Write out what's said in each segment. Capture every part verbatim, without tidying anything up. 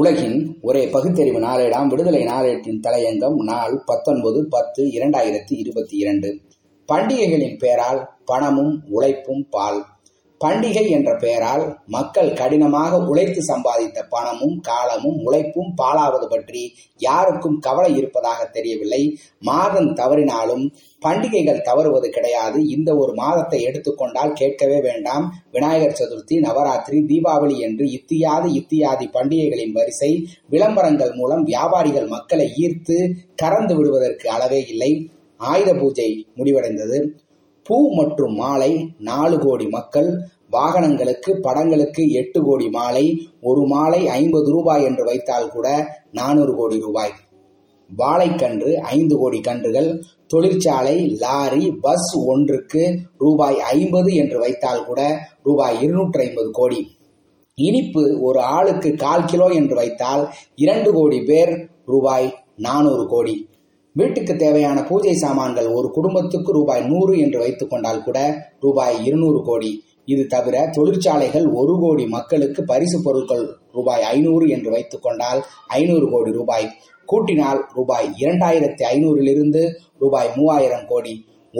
உலகின் ஒரே பகுத்தறிவு நாளேடாம் விடுதலை நாளேட்டின் தலையங்கம் நாள் பத்தொன்பது பத்து இரண்டாயிரத்தி இருபத்தி இரண்டு. பண்டிகைகளின் பெயரால் பணமும் உழைப்பும் பால். பண்டிகை என்ற பெயரால் மக்கள் கடினமாக உழைத்து சம்பாதித்த பணமும் காலமும் உழைப்பும் பாலாவது பற்றி யாருக்கும் கவலை இருப்பதாக தெரியவில்லை. மாதம் தவறினாலும் பண்டிகைகள் தவறுவது கிடையாது. இந்த ஒரு மாதத்தை எடுத்துக்கொண்டால் கேட்கவே வேண்டாம். விநாயகர் சதுர்த்தி, நவராத்திரி, தீபாவளி என்று இத்தியாதி இத்தியாதி பண்டிகைகளின் வரிசை விளம்பரங்கள் மூலம் வியாபாரிகள் மக்களை ஈர்த்து கறந்து விடுவதற்கு அளவே இல்லை. ஆயுத பூஜை முடிவடைந்தது. பூ மற்றும் மாலை நாலு கோடி மக்கள், வாகனங்களுக்கு படங்களுக்கு எட்டு கோடி மாலை, ஒரு மாலை ஐம்பது ரூபாய் என்று வைத்தால் கூட நானூறு கோடி ரூபாய். வாழைக்கன்று ஐந்து கோடி கன்றுகள், தொழிற்சாலை லாரி பஸ் ஒன்றுக்கு ரூபாய் ஐம்பது என்று வைத்தால் கூட ரூபாய் இருநூற்றி ஐம்பது கோடி. இனிப்பு ஒரு ஆளுக்கு கால் கிலோ என்று வைத்தால் இரண்டு கோடி பேர் ரூபாய் நானூறு கோடி. வீட்டுக்கு தேவையான பூஜை சாமான்கள் ஒரு குடும்பத்துக்கு ரூபாய் நூறு என்று வைத்துக் கொண்டால் கூட ரூபாய் இருநூறு கோடி. இது தவிர தொழிற்சாலைகள் ஒரு கோடி மக்களுக்கு பரிசு பொருட்கள் ரூபாய் ஐநூறு என்று வைத்துக் கொண்டால் ஐநூறு கோடி ரூபாய். கூட்டினால் ரூபாய் இரண்டாயிரத்தி ஐநூறிலிருந்து ரூபாய் மூவாயிரம் கோடி.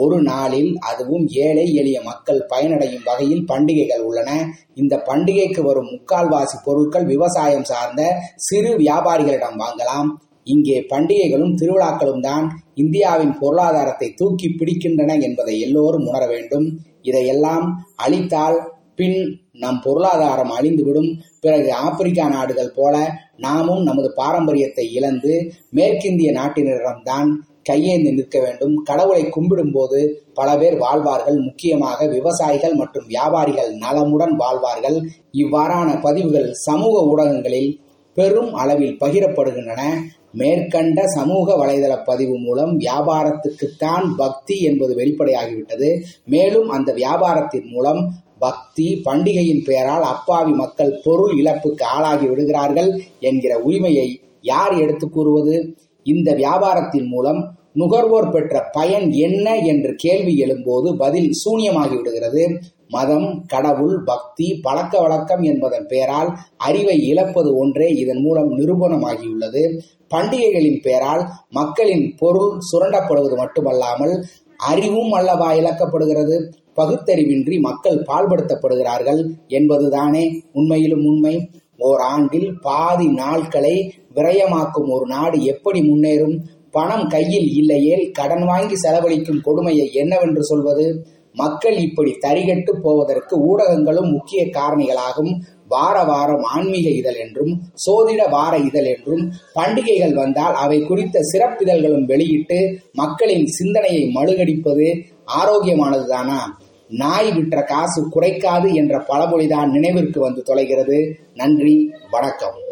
ஒரு நாளில் அதுவும் ஏழை எளிய மக்கள் பயனடையும் வகையில் பண்டிகைகள் உள்ளன. இந்த பண்டிகைக்கு வரும் முக்கால்வாசி பொருட்கள் விவசாயம் சார்ந்த சிறு வியாபாரிகளிடம் வாங்கலாம். இங்கே பண்டிகைகளும் திருவிழாக்களும் தான் இந்தியாவின் பொருளாதாரத்தை தூக்கி பிடிக்கின்றன என்பதை எல்லோரும் உணர வேண்டும். இதையெல்லாம் அழித்தால் பின் நம் பொருளாதாரம் அழிந்துவிடும். பிறகு ஆப்பிரிக்கா நாடுகள் போல நாமும் நமது பாரம்பரியத்தை இழந்து மேற்கிந்திய நாட்டினரிடம்தான் கையேந்தி நிற்க வேண்டும். கடவுளை கும்பிடும் போது பல பேர் வாழ்வார்கள், முக்கியமாக விவசாயிகள் மற்றும் வியாபாரிகள் நலமுடன் வாழ்வார்கள். இவ்வாறான பதிவுகள் சமூக ஊடகங்களில் பெரும் அளவில் பகிரப்படுகின்றன. மேற்கண்ட சமூக வலைதள பதிவு மூலம் வியாபாரத்துக்குத்தான் பக்தி என்பது வெளிப்படையாகிவிட்டது. மேலும் அந்த வியாபாரத்தின் மூலம் பக்தி பண்டிகையின் பெயரால் அப்பாவி மக்கள் பொருள் இழப்புக்கு ஆளாகி விடுகிறார்கள் என்கிற உரிமையை யார் எடுத்து கூறுவது? இந்த வியாபாரத்தின் மூலம் நுகர்வோர் பெற்ற பயன் என்ன என்று கேள்வி எழும்போது பதில் சூன்யமாகி விடுகிறது. மதம், கடவுள், பக்தி, பழக்க வழக்கம் என்பதன் பெயரால் அறிவை இழப்பது ஒன்றே இதன் மூலம் நிரூபணமாகியுள்ளது. பண்டிகைகளின் பெயரால் மக்களின் பொருள் சுரண்டப்படுவது மட்டுமல்லாமல் அறிவும் அல்லவா இழக்கப்படுகிறது? பகுத்தறிவின்றி மக்கள் பால்படுத்தப்படுகிறார்கள் என்பதுதானே உண்மையிலும் உண்மை. ஓராண்டில் பாதி நாட்களை விரயமாக்கும் ஒரு நாடு எப்படி முன்னேறும்? பணம் கையில் இல்லையேல் கடன் வாங்கி செலவழிக்கும் கொடுமையை என்னவென்று சொல்வது? மக்கள் இப்படி தரிகட்டு போவதற்கு ஊடகங்களும் முக்கிய காரணிகளாகும். வார வாரம் ஆன்மீக இதழ் என்றும் சோதிட வார இதழ் என்றும் பண்டிகைகள் வந்தால் அவை குறித்த சிறப்பிதழ்களும் வெளியிட்டு மக்களின் சிந்தனையை மழுகடிப்பது ஆரோக்கியமானதுதானா? நாய் விற்ற காசு குறைக்காது என்ற பழமொழிதான் நினைவிற்கு வந்து தொலைகிறது. நன்றி, வணக்கம்.